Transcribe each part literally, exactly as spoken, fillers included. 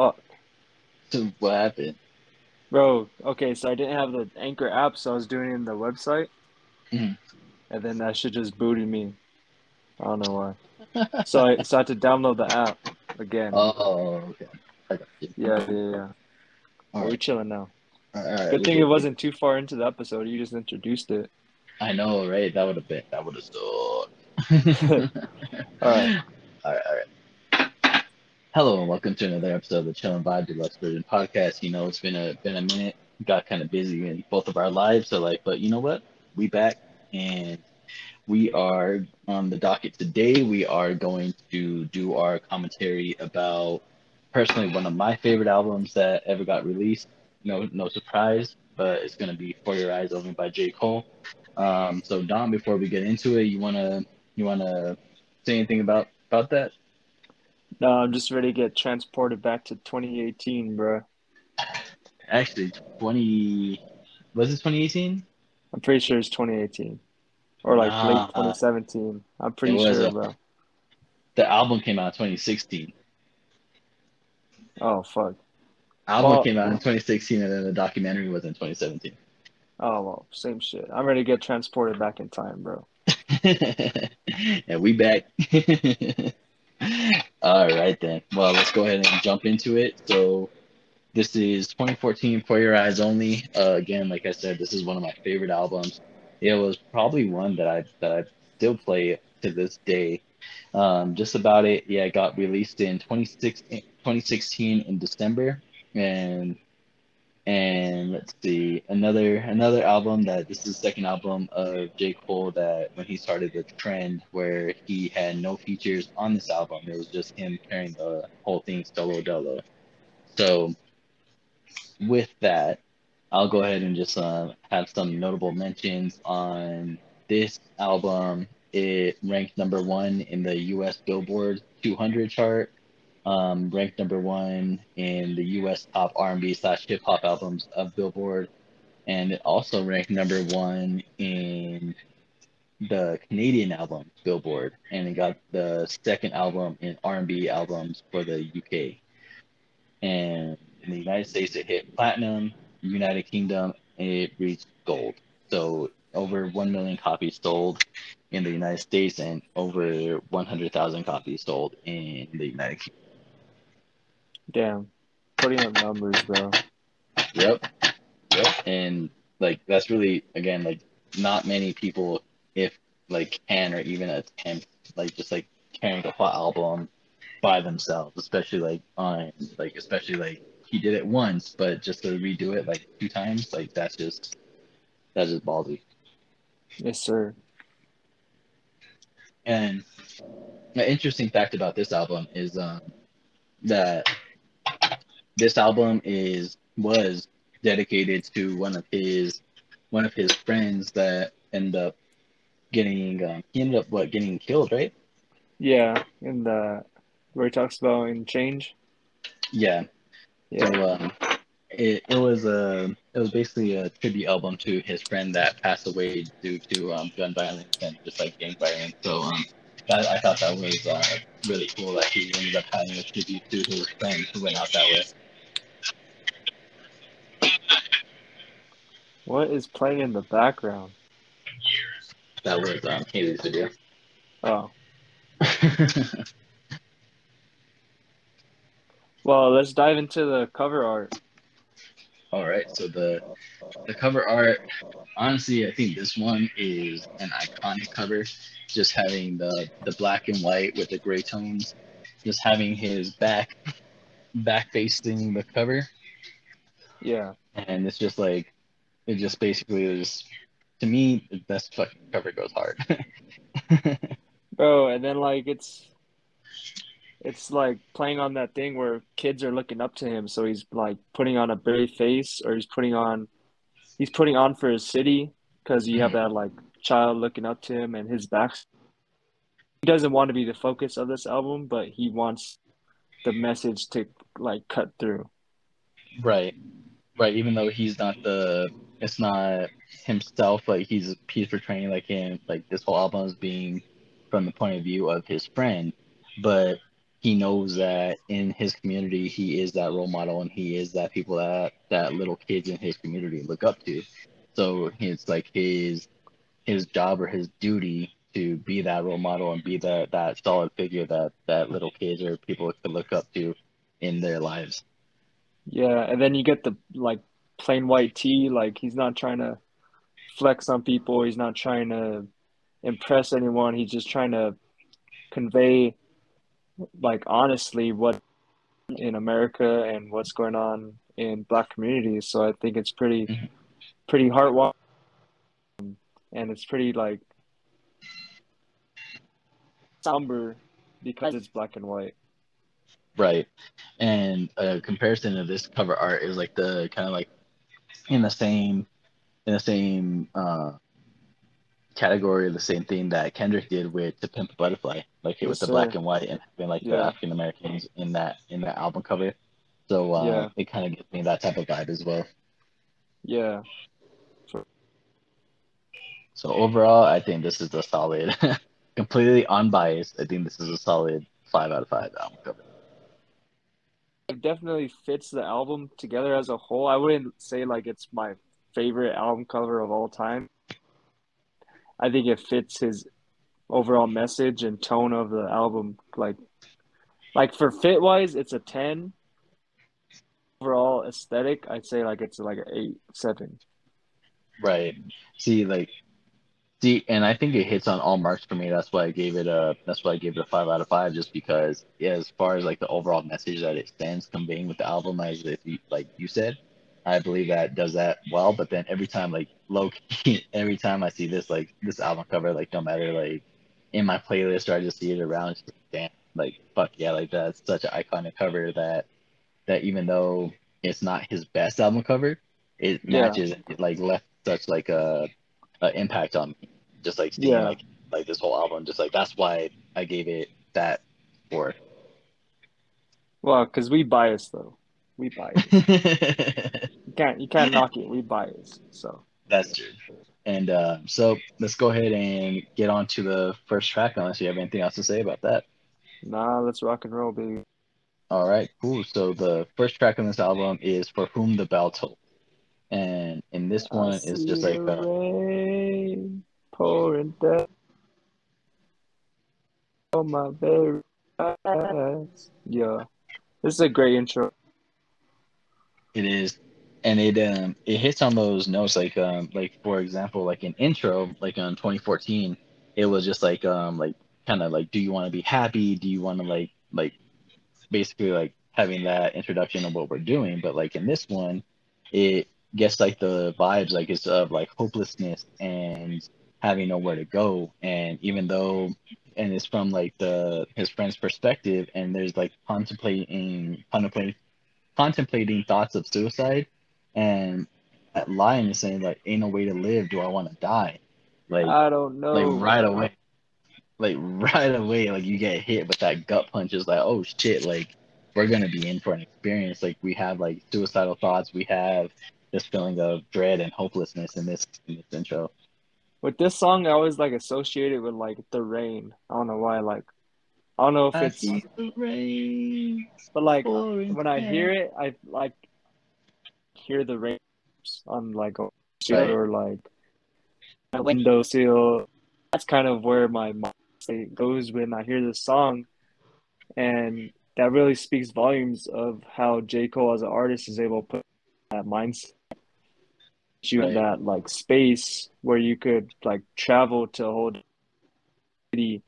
fuck? What happened? Bro, okay, so I didn't have the Anchor app, so I was doing it in the website. Mm. And then that shit just booted me. I don't know why. so, I, so I had to download the app again. Oh, okay. I got you. Yeah, yeah, yeah. All right. We're chilling now. All right, all right, Good thing it wasn't too far into the episode. You just introduced it. I know, right? That would have been. That would have stood. All right. All right, all right. Hello and welcome to another episode of the Chillin' Vibe Deluxe Version Podcast. You know, it's been a been a minute. We got kind of busy in both of our lives. So, like, but you know what? We back and we are on the docket today. We are going to do our commentary about personally one of my favorite albums that ever got released. No, no surprise, but it's gonna be For Your Eyes Only by J. Cole. Um, so Dom, before we get into it, you wanna you wanna say anything about, about that? No, I'm just ready to get transported back to twenty eighteen, bro. Actually, twenty was it twenty eighteen? I'm pretty sure it's twenty eighteen, or like uh, late twenty seventeen. I'm pretty sure, a, bro. The album came out in twenty sixteen. Oh fuck. Album well, came out in twenty sixteen, and then the documentary was in twenty seventeen. Oh, well, same shit. I'm ready to get transported back in time, bro. And we back. All right, then. Well, let's go ahead and jump into it. So this is twenty fourteen, For Your Eyes Only. Uh, again, like I said, this is one of my favorite albums. It was probably one that I that I still play to this day. Um, just about it, yeah, it got released in twenty sixteen in December. And and let's see, another another album that this is the second album of J. Cole that when he started the trend where he had no features on this album, it was just him carrying the whole thing solo dolo. So with that, I'll go ahead and just uh, have some notable mentions on this album. It ranked number one in the U S Billboard two hundred chart. Um, ranked number one in the U S top R and B slash hip hop albums of Billboard, and it also ranked number one in the Canadian album Billboard, and it got the second album in R and B albums for the U K. And in the United States, it hit platinum. United Kingdom, it reached gold. So over one million copies sold in the United States, and over one hundred thousand copies sold in the United Kingdom. Damn, putting up numbers, bro. Yep, yep, and like that's really again like not many people if like can or even attempt like just like carrying a whole album by themselves, especially like on like especially like he did it once, but just to redo it like two times, like that's just that's just ballsy. Yes, sir. And an interesting fact about this album is um. that this album is was dedicated to one of his one of his friends that ended up getting um, he ended up what getting killed, right? Yeah, in the where he talks about in Change. Yeah, yeah. So um, it it was a it was basically a tribute album to his friend that passed away due to um, gun violence and just like gang violence. So um. I, I thought that was uh, really cool that he ended up having a tribute to his friend who went out that way. What is playing in the background? That was um, Haley's video. Oh. Well, let's dive into the cover art. All right, so the the cover art, honestly, I think this one is an iconic cover. Just having the, the black and white with the gray tones, just having his back back facing the cover. Yeah, and it's just like it just basically is to me the best fucking cover goes hard. Bro, and then like it's it's like playing on that thing where kids are looking up to him, so he's like putting on a brave face, or he's putting on he's putting on for his city, because you mm-hmm. have that like child looking up to him and his back. He doesn't want to be the focus of this album, but he wants the message to like cut through. Right, right. Even though he's not the, it's not himself. Like he's he's portraying like him, like this whole album is being from the point of view of his friend, but he knows that in his community, he is that role model, and he is that people that, that little kids in his community look up to. So it's like his his job or his duty to be that role model and be that, that solid figure that, that little kids or people can look up to in their lives. Yeah, and then you get the, like, plain white tee. Like, he's not trying to flex on people. He's not trying to impress anyone. He's just trying to convey, like, honestly what in America and what's going on in Black communities. So I think it's pretty, mm-hmm. pretty heartwarming. And it's pretty, like, somber because it's black and white. Right. And a comparison of this cover art is like the kind of like in the same in the same uh, category of the same thing that Kendrick did with To Pimp a Butterfly. Like it was yes, the sir. black and white and having like yeah. the African Americans in that in that album cover. So uh, yeah. it kind of gives me that type of vibe as well. Yeah. Sure. So overall, I think this is a solid, completely unbiased. I think this is a solid five out of five album cover. It definitely fits the album together as a whole. I wouldn't say like it's my favorite album cover of all time. I think it fits his overall message and tone of the album. Like, like for fit wise, it's a ten. Overall aesthetic, I'd say like it's like an eight, seven. Right. See, like, see, and I think it hits on all marks for me. That's why I gave it a. That's why I gave it a five out of five, just because. Yeah, as far as like the overall message that it stands conveying with the album, as if you, like you said, I believe that does that well. But then every time, like low key, every time I see this, like this album cover, like no matter like in my playlist or I just see it around, just like, damn, like fuck yeah, like that's such an iconic cover that that even though it's not his best album cover, it matches. Yeah. It, like left such like a. Uh, impact on me, just like seeing, yeah. like like this whole album, just like that's why I gave it that score. Well, because we bias though, we bias. you can't you can't knock it. We bias, so that's true. And uh, so let's go ahead and get on to the first track, unless you have anything else to say about that. Nah, let's rock and roll, baby. All right, cool. So the first track on this album is "For Whom the Bell Tolls." And in this one, it's just like the rain pouring down on my very eyes. Yeah, this is a great intro. It is, and it um it hits on those notes like um like for example like an intro like on twenty fourteen, it was just like um like kind of like do you want to be happy? Do you want to like like basically like having that introduction of what we're doing? But like in this one, it gets like the vibes like it's of like hopelessness and having nowhere to go, and even though and it's from like the his friend's perspective, and there's like contemplating contemplating contemplating thoughts of suicide, and that line is saying like ain't no way to live, do I want to die? Like I don't know, like right away like right away like you get hit with that gut punch. It's like oh shit, like we're going to be in for an experience. Like we have like suicidal thoughts. We have this feeling of dread and hopelessness in this, in this intro. With this song, I always like associate it with like the rain. I don't know why. Like, I don't know if I it's, see the rain, but like when I hear it, I like hear the rain on like a right. or like a windowsill. That's kind of where my mind state goes when I hear this song. And that really speaks volumes of how J. Cole as an artist is able to put that mindset you right. in that like space where you could like travel to a whole city,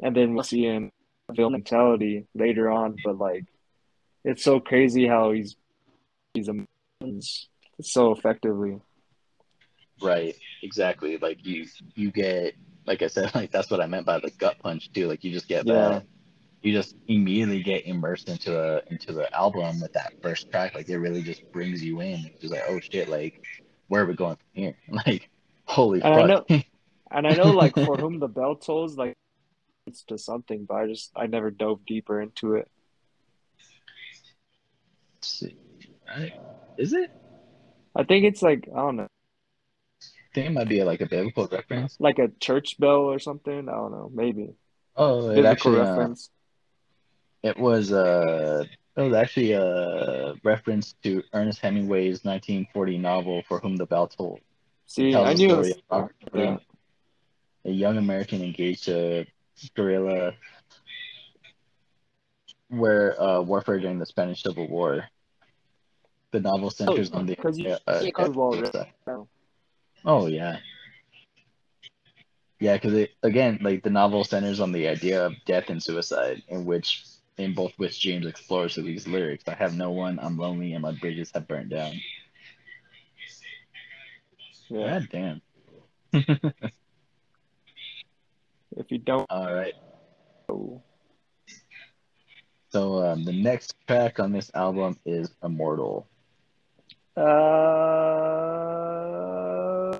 and then we'll see in film mentality later on. But like it's so crazy how he's he's so effectively. Right, exactly. Like you you get like I said, like that's what I meant by the gut punch too. Like you just get yeah. that you just immediately get immersed into a into the album with that first track. Like it really just brings you in. It's just like, oh shit, like where are we going from here? Like, holy and fuck. I know, and I know like For Whom the Bell Tolls, like it's to something, but I just I never dove deeper into it. Let's see. I, is it? I think it's like I don't know. I think it might be like a biblical reference. Like a church bell or something. I don't know, maybe. Oh, it biblical actually, reference. Uh, It was uh, it was actually a reference to Ernest Hemingway's nineteen forty novel, For Whom the Bell Tolls. See, I knew it was... yeah. A young American engaged a guerrilla where uh, warfare during the Spanish Civil War. The novel centers oh, on the... You, uh, you uh, wall, right? oh. oh, yeah. Yeah, because, again, like, the novel centers on the idea of death and suicide, in which... in both which James explores through these lyrics. I have no one, I'm lonely, and my bridges have burned down. Yeah. God damn. If you don't... Alright. So, um, the next track on this album is Immortal. Uh...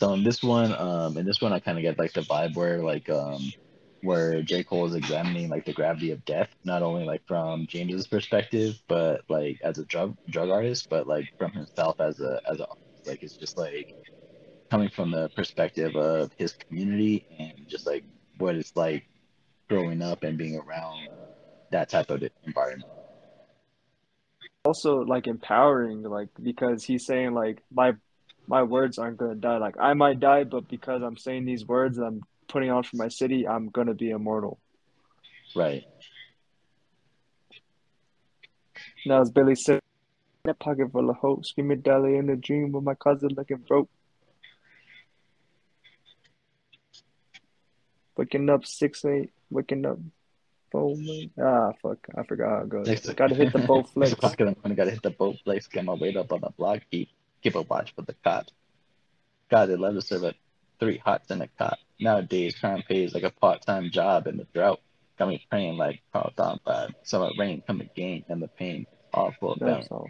So in this one, um, in this one, I kind of get like the vibe where like um, where J. Cole is examining like the gravity of death, not only like from James's perspective, but like as a drug drug artist, but like from himself as a as a like it's just like coming from the perspective of his community and just like what it's like growing up and being around that type of environment. Also, like empowering, like because he's saying like my. my words aren't going to die. Like, I might die, but because I'm saying these words and I'm putting on for my city, I'm going to be immortal. Right. Now it's Billy said, in a pocket full of hope, screaming dolly in a dream with my cousin looking broke. Waking up six eight, waking up four eight. Ah, fuck, I forgot how it goes. Gotta hit the boat flex. I gotta hit the boat flex, get my weight up on the block, keep. Keep a watch for the cops. God, they love to serve up three hots and a cop. Nowadays, crime pays like a part-time job in the drought. Got me praying like Carl Thornton. Summer rain, come again, and the pain all full down. All.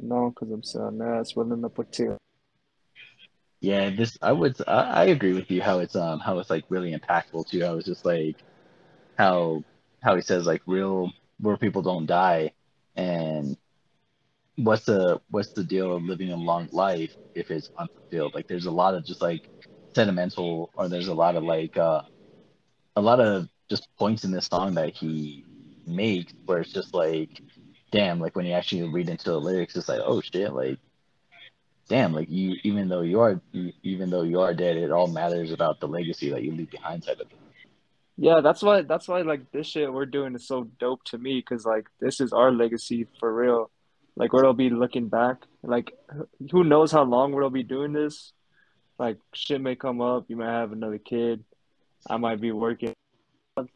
No, because I'm sad. Now it's running up with two. Yeah, this I would I, I agree with you how it's um how it's like really impactful too. How it's just like how how he says like real real people don't die and. What's the what's the deal of living a long life if it's unfulfilled? Like, there's a lot of just like sentimental, or there's a lot of like uh, a lot of just points in this song that he makes where it's just like, damn, like when you actually read into the lyrics, it's like, oh shit, like, damn, like you even though you are you, even though you are dead, it all matters about the legacy that you leave behind type of thing. Yeah, that's why that's why like this shit we're doing is so dope to me, because like this is our legacy for real. Like, where they'll be looking back. Like, who knows how long we'll be doing this. Like, shit may come up. You might have another kid. I might be working.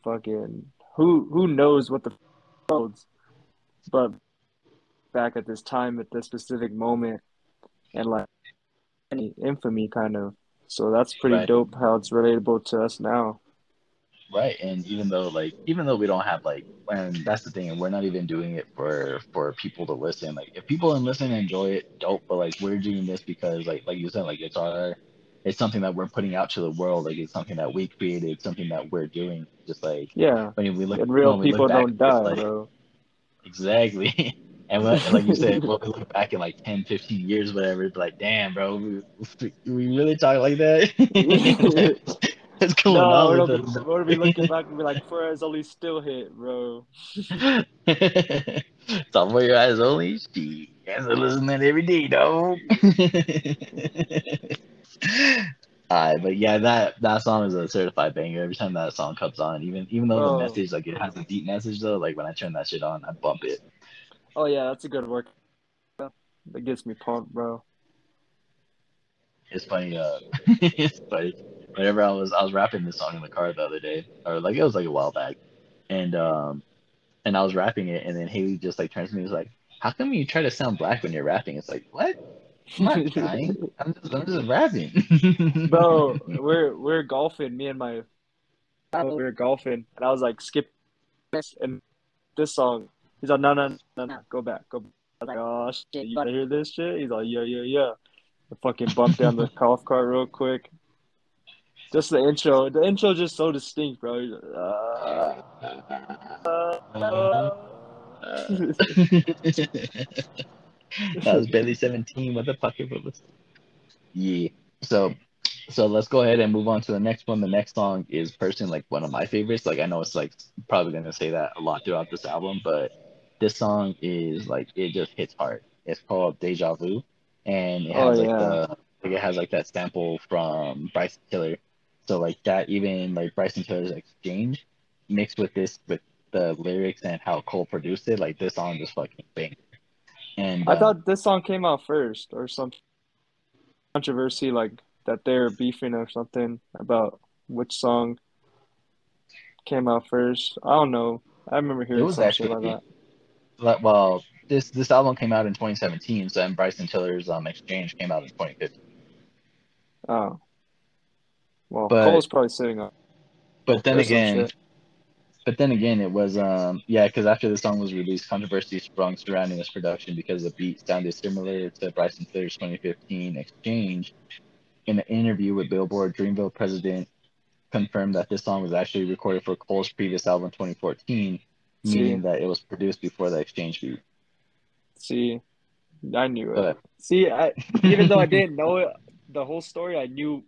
Fucking, who who knows what the f*** holds. But back at this time, at this specific moment, and, like, any infamy, kind of. So that's pretty right. Dope how it's relatable to us now. Right, and even though like even though we don't have like, and that's the thing, and we're not even doing it for for people to listen. Like, if people listen and enjoy it, dope. But like we're doing this because like like you said, like it's our, it's something that we're putting out to the world. Like it's something that we created, something that we're doing. Just like yeah, I mean, we look and real we people look don't back, die, like, bro. Exactly, and when, like you said, when we look back in like ten, fifteen years, whatever, it's like, damn, bro, we, we really talk like that. It's cool. No, we're gonna, be, we're gonna be looking back and be like, For Your Eyes Only still hit, bro. It's all For Your Eyes Only. She has to listen to it every day, dog. Alright, but yeah, that, that song is a certified banger. Every time that song comes on, even even though oh. the message, like it has a deep message though, like when I turn that shit on, I bump it. Oh yeah, that's a good work. That gets me pumped, bro. It's funny, uh it's funny. Whenever I was I was rapping this song in the car the other day, or like it was like a while back, and um, and I was rapping it, and then Haley just like turns to me and was like, "How come you try to sound black when you're rapping?" It's like, what? I'm not trying. I'm just I'm just rapping. Bro, we're we're golfing. Me and my we were golfing, and I was like, "Skip this and this song." He's like, "No, no, no, no, go back, go back." I was like, "Oh shit, you hear this shit?" He's like, "Yeah, yeah, yeah." I fucking bumped down the golf cart real quick. Just the intro. The intro is just so distinct, bro. Uh, uh, uh. That was Bailey seventeen with a pocket bullet. Yeah. So, So let's go ahead and move on to the next one. The next song is personally like one of my favorites. Like I know it's like probably gonna say that a lot throughout this album, but this song is like it just hits hard. It's called Deja Vu, and it has oh, like yeah. the it has like that sample from Bryson Tiller. So like that, even like Bryson Tiller's Exchange mixed with this with the lyrics and how Cole produced it, like this song just fucking banged. And I uh, thought this song came out first or some controversy like that they're beefing or something about which song came out first. I don't know. I remember hearing something like that. Like, well, this this album came out in twenty seventeen, so and Bryson Tiller's um Exchange came out in twenty fifteen. Oh. Well, but, Cole's probably sitting on. But then again, but then again, it was um yeah, because after the song was released, controversy sprung surrounding this production because the beat sounded similar to Bryson Tiller's twenty fifteen Exchange. In an interview with Billboard, Dreamville president confirmed that this song was actually recorded for Cole's previous album, twenty fourteen, See? meaning that it was produced before the Exchange beat. See, I knew it. But, See, I, even though I didn't know it, the whole story, I knew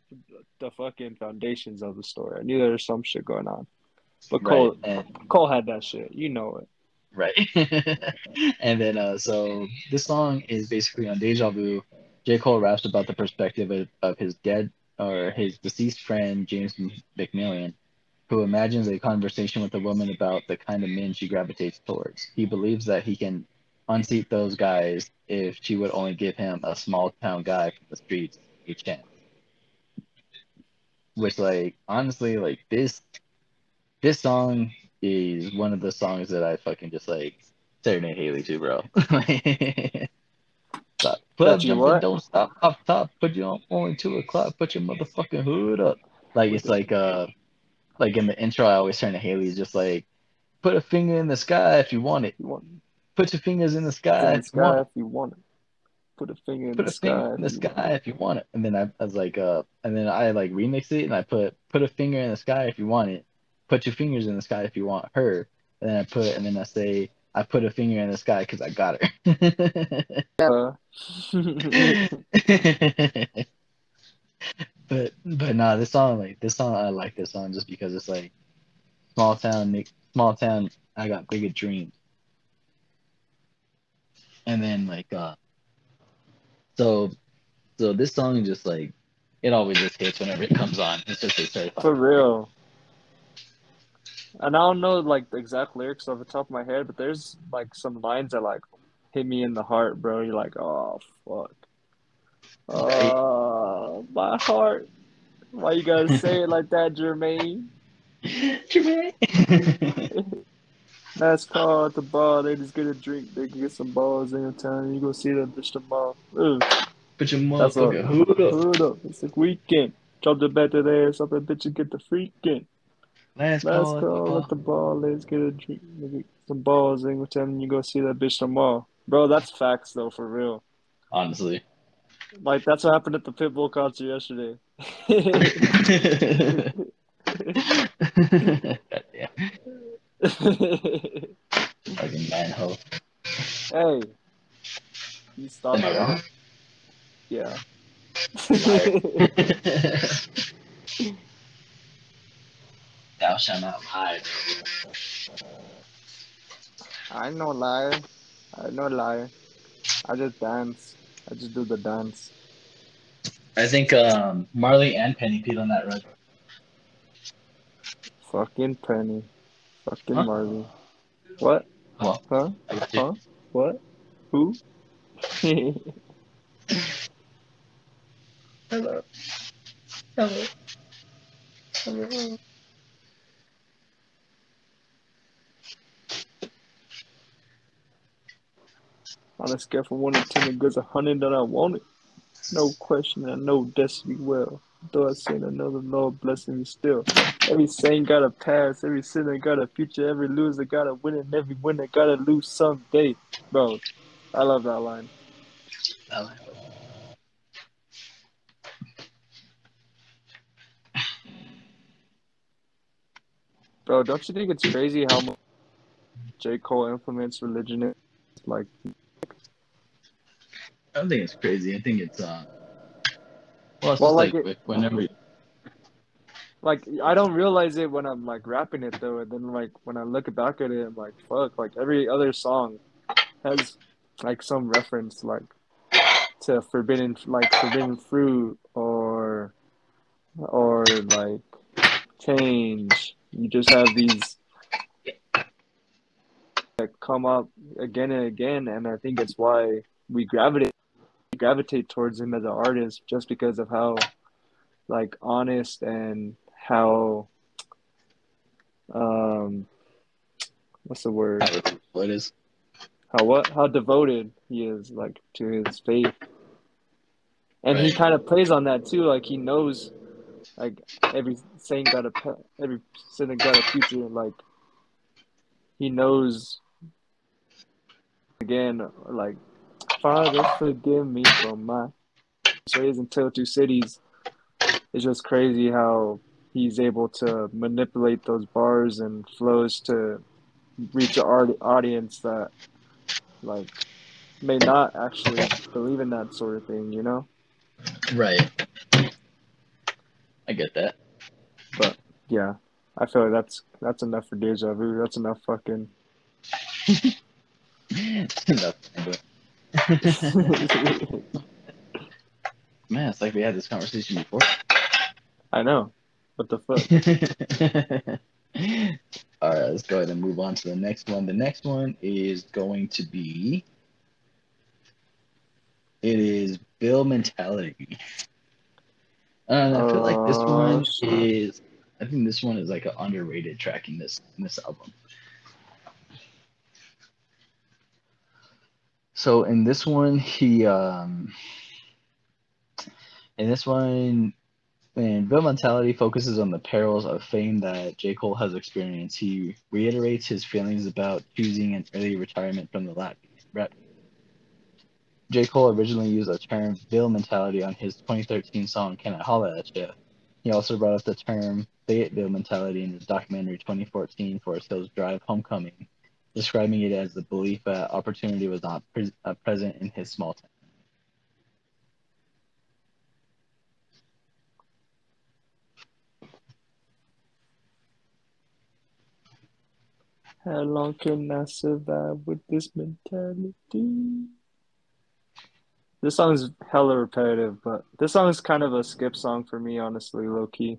the fucking foundations of the story. I knew there was some shit going on. But Cole, right, and, Cole had that shit. You know it. Right. And then, uh, so this song is basically on Deja Vu. J. Cole raps about the perspective of, of his dead or his deceased friend, James McMillan, who imagines a conversation with a woman about the kind of men she gravitates towards. He believes that he can unseat those guys if she would only give him a small town guy from the streets a chance. Which, like, honestly, like, this, this song is one of the songs that I fucking just, like, serenade Haley to, bro. Stop. Put up something, don't stop up top, put you on only two o'clock, put your motherfucking hood up. Like it's like uh like in the intro I always turn to Haley's just like put a finger in the sky if you want it. You want put your fingers in the sky, in the sky if you want it. Put a finger in put the sky. Put a finger in the sky if you want it. And then I, I was like uh and then I like remixed it and I put put a finger in the sky if you want it. Put your fingers in the sky if you want her. And then I put and then I say I put a finger in the sky because I got her. but but nah, this song like this song I like this song just because it's like small town Nick, small town. I got bigger dreams. And then like uh, so so this song just like it always just hits whenever it comes on. It's just like for real. And I don't know, like, the exact lyrics off the top of my head, but there's, like, some lines that, like, hit me in the heart, bro. You're like, oh, fuck. Oh, uh, my heart. Why you gotta say it like that, Jermaine? Jermaine. That's called the ball. They just get a drink. They can get some balls in your town. You go see that bitch tomorrow. Ugh. But your motherfucker, hood up. Hood up. It's like weekend. Drop the bat to their ass up and bitch and get the freaking. Last, Last call, call at the ball. Let's get a drink. Get some balls. And time you go see that bitch tomorrow. Bro, that's facts, though, for real. Honestly. Like, that's what happened at the Pitbull concert yesterday. Goddamn. Fucking manhole. Hey. You stopped it. Yeah. Thou shalt not lie, bro. I no lie. I no lie. I just dance. I just do the dance. I think um, Marley and Penny peed on that rug. Fucking Penny. Fucking huh? Marley. What? Well, huh? Huh? What? Who? Hello. Hello. Hello. On a scale from one to ten, it goes a hundred that I want it. No question, I know destiny well. Though I sin another, Lord blessing me still. Every saint got a past, every sinner got a future, every loser got a winner, and every winner got to lose someday. Bro, I love that line. That line. Bro, don't you think it's crazy how much J. Cole implements religion in, like... I don't think it's crazy. I think it's uh. Well, it's well like, like it, whenever Like, I don't realize it when I'm, like, rapping it, though. And then, like, when I look back at it, I'm like, fuck. Like, every other song has, like, some reference, like, to forbidden, like, forbidden fruit or, or, like, change. You just have these that come up again and again. And I think it's why we gravitate, gravitate towards him as an artist, just because of how, like, honest and how, um, what's the word? What is? How what? How devoted he is, like, to his faith. And right. He kind of plays on that too. Like, he knows, like, every saying got a every saying got a future. Like, he knows. Again, like, Father, forgive me for my ways until two cities. It's just crazy how he's able to manipulate those bars and flows to reach an art- audience that, like, may not actually believe in that sort of thing, you know? Right. I get that. But, yeah, I feel like that's that's enough for Deja Vu. That's enough fucking... That's enough. Man, it's like we had this conversation before. I know. What the fuck? All right, let's go ahead and move on to the next one. The next one is going to be... It is Bill Mentality. And I feel uh, like this one is... I think this one is like an underrated track in this, in this album. So in this one, he... um. In this one... And Bill Mentality focuses on the perils of fame that J. Cole has experienced. He reiterates his feelings about choosing an early retirement from the rap. rap. J. Cole originally used the term Bill Mentality on his twenty thirteen song, Can I Holla At Ya? He also brought up the term Fayetteville Mentality in his documentary twenty fourteen, For Hill's Drive Homecoming, describing it as the belief that opportunity was not pre- uh, present in his small town. How long can I survive with this mentality? This song is hella repetitive, but this song is kind of a skip song for me, honestly, low-key.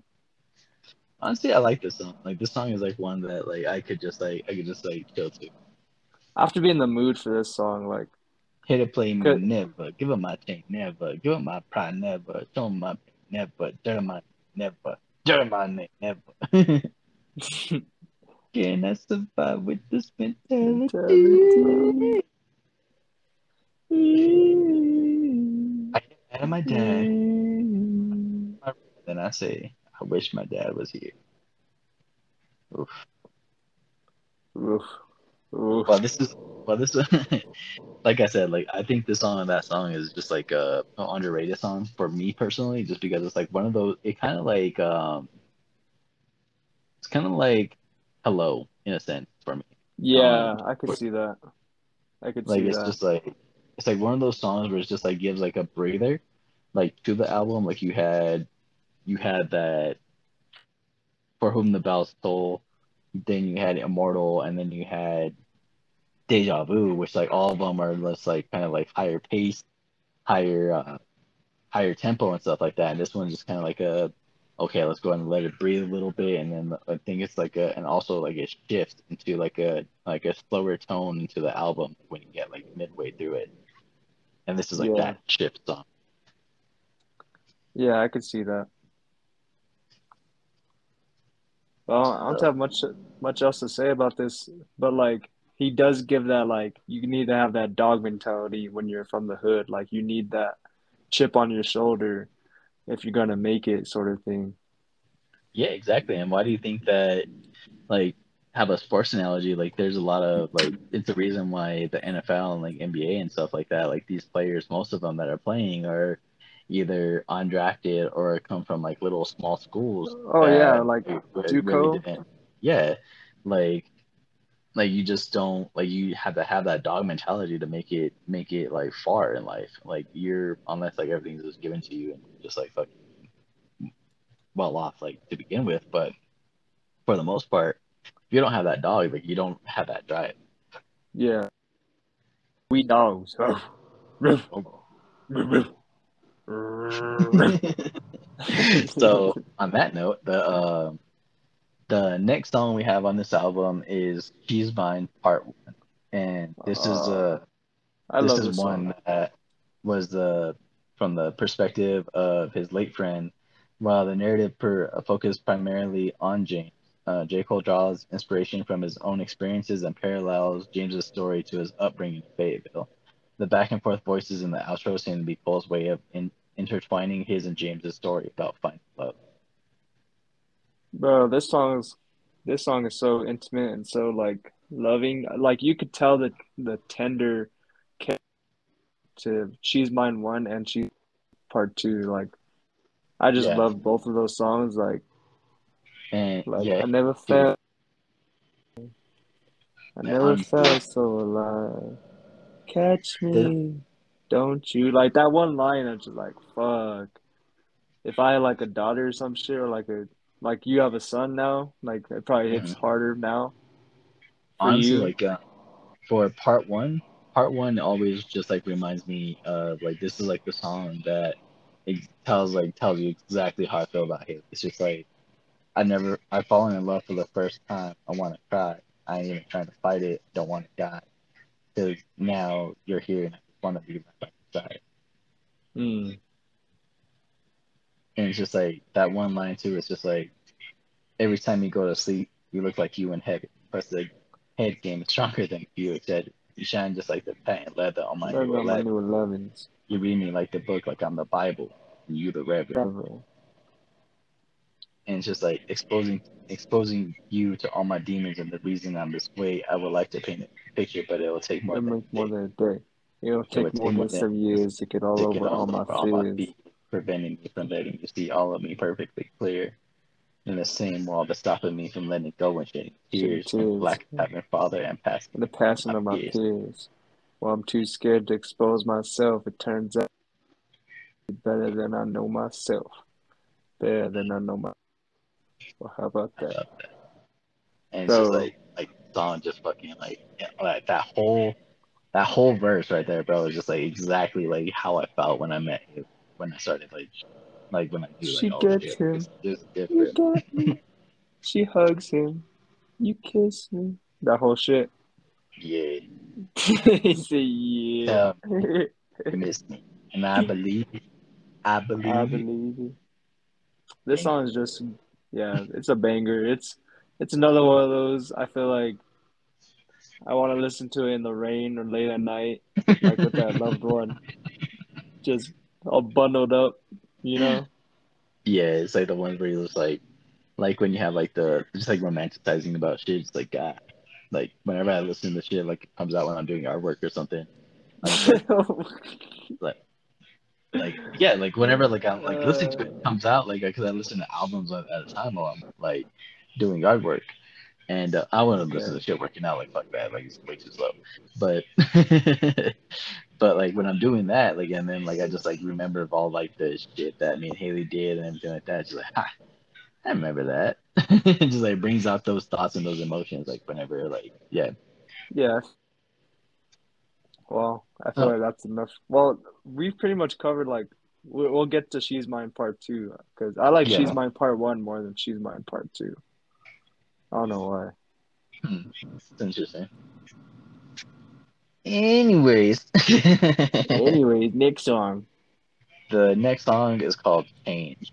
Honestly, I like this song. Like, this song is, like, one that, like, I could just, like, I could just, like, chill to. I have to be in the mood for this song, like. Hit it, play me, never. Give up my chain, never. Give up my pride, never. Show them my never. Dirt on my never. Dirt on my neck, never. Can I survive with this mentality? I get mad at my dad. Then I say, I wish my dad was here. Oof. Oof. Oof. Well, this is, well, this is, like I said, like, I think this song and that song is just, like, a, an underrated song for me personally, just because it's, like, one of those, it kind of, like, um, it's kind of, like, hello, in a sense, for me. Yeah, um, I could for, see that. I could like, see that. Like, it's just like, it's like one of those songs where it's just like gives like a breather, like to the album. Like you had, you had that, For Whom the Bells Toll, then you had Immortal, and then you had Deja Vu, which like all of them are less like kind of like higher pace, higher, uh, higher tempo and stuff like that. And this one's just kind of like a, okay, let's go ahead and let it breathe a little bit, and then I think it's like a, and also like it shifts into like a like a slower tone into the album when you get like midway through it, and this is like yeah. that shift song. Yeah, I could see that. Well, I don't have much much else to say about this, but like he does give that like you need to have that dog mentality when you're from the hood, like you need that chip on your shoulder if you're gonna make it, sort of thing. Yeah, exactly. And why do you think that, like, have a sports analogy? Like, there's a lot of like, it's the reason why the N F L and like N B A and stuff like that, like these players, most of them that are playing are either undrafted or come from like little small schools. Oh yeah, like JUCO. Really yeah, like, like you just don't like you have to have that dog mentality to make it make it like far in life. Like you're unless like everything's just given to you and just like fucking well off, like, to begin with, but for the most part, if you don't have that dollar, like, you don't have that drive. Yeah. We dogs. So, on that note, the uh, the next song we have on this album is She's Mine Part One, and this uh, is a uh, this is this one song. That was the from the perspective of his late friend, while the narrative per, focused primarily on James. Uh, J. Cole draws inspiration from his own experiences and parallels James's story to his upbringing in Fayetteville. The back and forth voices in the outro seem to be Cole's way of in- intertwining his and James's story about finding love. Bro, this song is this song is so intimate and so, like, loving. Like, you could tell the the tender care to She's Mine One and She's Part Two. Like, I just yeah. love both of those songs. Like, and, like yeah, I never felt, yeah. I never um, felt so alive. Catch me, don't you? Like, that one line, I'm just like, fuck. If I had, like, a daughter or some shit, or, like, a like you have a son now, like, it probably hits mm-hmm. harder now. Honestly, you. like, uh, for part one, part one always just, like, reminds me of, like, this is, like, the song that it tells, like, tells you exactly how I feel about him. It's just, like, I never, I've fallen in love for the first time. I want to cry. I ain't even trying to fight it. Don't want to die. Because now you're here and I just want to be my fucking side. Mm. And it's just like that one line too. It's just like every time you go to sleep, you look like you in heaven. Plus the head game is stronger than you. It said you shine just like the patent leather on my new elevens. You read me like the book, like I'm the Bible, and you the Reverend. Devil. And it's just like exposing exposing you to all my demons and the reason I'm this way. I would like to paint a picture, but it'll take more, than, more than a day. It'll take it more than some years to get all to over get all, all my, over my feelings. Preventing me from letting you see all of me perfectly clear. In the same wall that's stopping me from letting go and shedding tears. tears. And black having father and passing. The passing of my peers. peers. Well, I'm too scared to expose myself. It turns out better than I know myself. Better than I know myself. Well, how about that? I love that. And so, it's just like, like, song just fucking like, you know, like that whole, that whole verse right there, bro, is just like exactly like how I felt when I met you, when I started like, like when I do like she all gets him. It's just different. You got me. She hugs him. You kiss me. That whole shit. Yeah. He said, yeah. Um, you miss me, and I believe it. I believe. I believe it. This song is just. Yeah, it's a banger. It's it's another one of those. I feel like I want to listen to it in the rain or late at night, like with that loved one, just all bundled up, you know. Yeah, it's like the ones where you just like, like when you have like the just like romanticizing about shit. It's like God, like whenever I listen to shit, like it comes out when I'm doing artwork or something. Like, like Like yeah, like whenever like I'm like listening to it comes out, like because I listen to albums at a time while I'm like doing artwork, and uh, I want to listen to shit working out. Like fuck that, like it's way too slow. But but like when I'm doing that, like and then like I just like remember of all like the shit that me and Haley did and everything like that. She's like, ha, I remember that. It just like brings out those thoughts and those emotions. Like whenever like yeah, yeah. Well, I feel oh. like that's enough. Well, we've pretty much covered, like, we'll get to She's Mine Part two, because I like yeah. She's Mine Part one more than She's Mine Part two. I don't know why. Hmm. That's interesting. Anyways. Anyways, next song. The next song is called Change.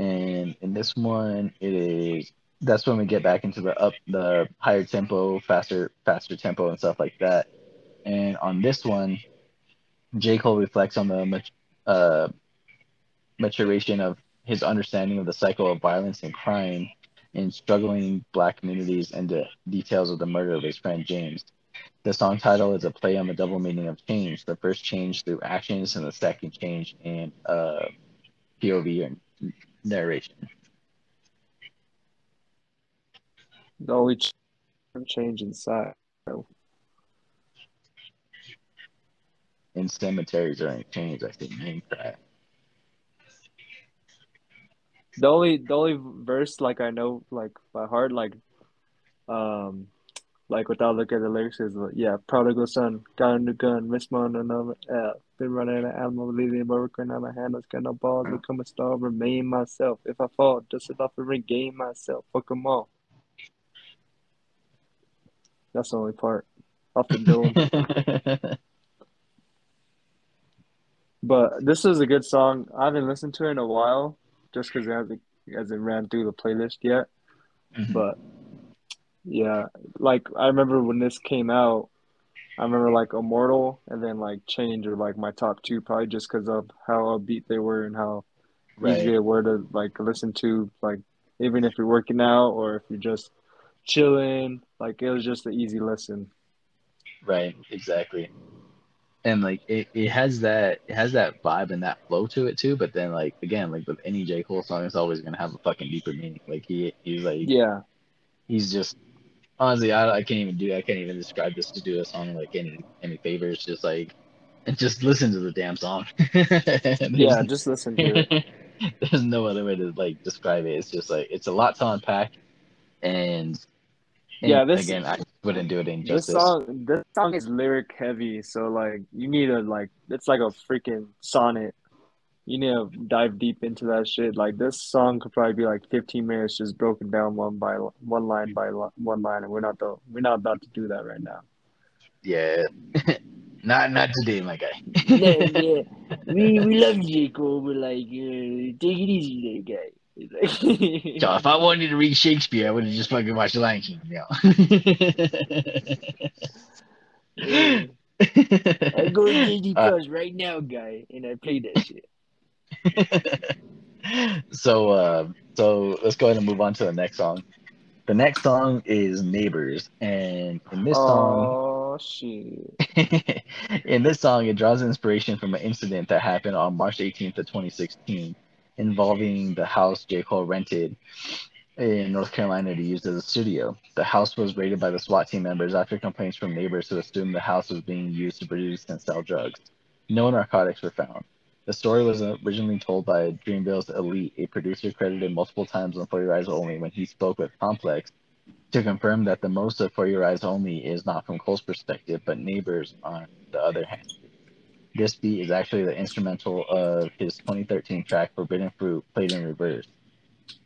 And in this one, it is... That's when we get back into the up, the higher tempo, faster, faster tempo and stuff like that. And on this one, J. Cole reflects on the mat- uh, maturation of his understanding of the cycle of violence and crime in struggling black communities and the details of the murder of his friend James. The song title is a play on the double meaning of change, the first change through actions and the second change in uh, P O V and narration. The only change inside. In cemeteries or in chains, I think. The only the only verse like I know like by heart like, um, like without looking at the lyrics is like, yeah, prodigal son, got a new gun, miss my number, uh, been running an album, leaving work right now, my handles got no balls, become a star, remain myself. If I fall, just enough to regain myself. Fuck them all. That's the only part off the dome. But this is a good song. I haven't listened to it in a while, just because it hasn't, hasn't ran through the playlist yet. Mm-hmm. But yeah, like I remember when this came out, I remember like Immortal and then like Change are like my top two, probably just because of how upbeat they were and how right. easy they were to like listen to. Like even if you're working out or if you're just chilling, like it was just an easy listen. Right. Exactly. And like it, it has that it has that vibe and that flow to it too, but then like again, like with any J. Cole song, it's always gonna have a fucking deeper meaning. Like he he's like yeah, he's just honestly I I can't even do I can't even describe this to do a song like any any favors. Just like and just listen to the damn song. Yeah, just listen to it. There's no other way to like describe it. It's just like it's a lot to unpack, and. And yeah, this again, I wouldn't do it in justice. This song, this song is lyric heavy, so like you need to like it's like a freaking sonnet. You need to dive deep into that shit. Like this song could probably be like fifteen minutes just broken down one by one line by one line, and we're not the we're not about to do that right now. Yeah, not not today, my guy. yeah, yeah, we we love J. Cole, but like uh, take it easy, little guy. So if I wanted to read Shakespeare, I would have just fucking watched The Lion King. You know? I go to Disney uh, Plus right now, guy, and I play that shit. So, uh, so let's go ahead and move on to the next song. The next song is Neighbors, and in this oh, song, oh shit, in this song, it draws inspiration from an incident that happened on March eighteenth of twenty sixteen. Involving the house J. Cole rented in North Carolina to use as a studio. The house was raided by the SWAT team members after complaints from neighbors who assumed the house was being used to produce and sell drugs. No narcotics were found. The story was originally told by Dreamville's Elite, a producer credited multiple times on For Your Eyes Only when he spoke with Complex to confirm that the most of For Your Eyes Only is not from Cole's perspective, but Neighbors on the other hand. This beat is actually the instrumental of his twenty thirteen track Forbidden Fruit, played in reverse.